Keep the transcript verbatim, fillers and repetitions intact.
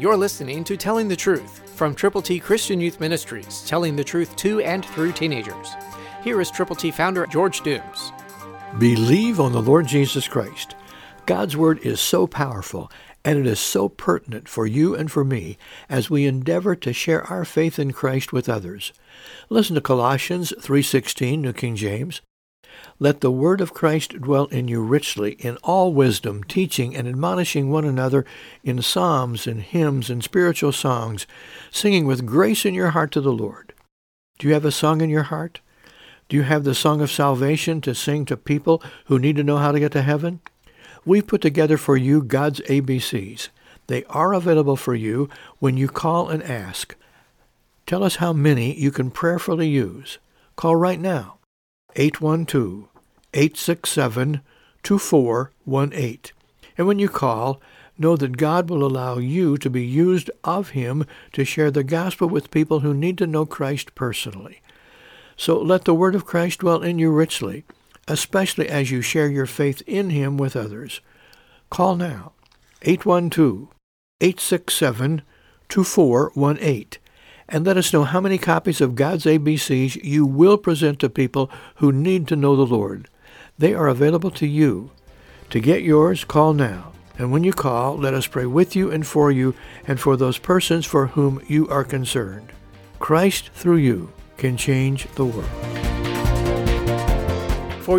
You're listening to Telling the Truth from Triple T Christian Youth Ministries, telling the truth to and through teenagers. Here is Triple T founder George Dooms. Believe on the Lord Jesus Christ. God's Word is so powerful, and it is so pertinent for you and for me as we endeavor to share our faith in Christ with others. Listen to Colossians three sixteen, New King James. Let the word of Christ dwell in you richly, in all wisdom, teaching and admonishing one another in psalms and hymns and spiritual songs, singing with grace in your heart to the Lord. Do you have a song in your heart? Do you have the song of salvation to sing to people who need to know how to get to heaven? We've put together for you God's A B Cs. They are available for you when you call and ask. Tell us how many you can prayerfully use. Call right now. eight one two, eight six seven, two four one eight. And when you call, know that God will allow you to be used of Him to share the gospel with people who need to know Christ personally. So let the word of Christ dwell in you richly, especially as you share your faith in Him with others. Call now, eight one two, eight six seven, two four one eight. And let us know how many copies of God's A B Cs you will present to people who need to know the Lord. They are available to you. To get yours, call now. And when you call, let us pray with you and for you and for those persons for whom you are concerned. Christ through you can change the world. For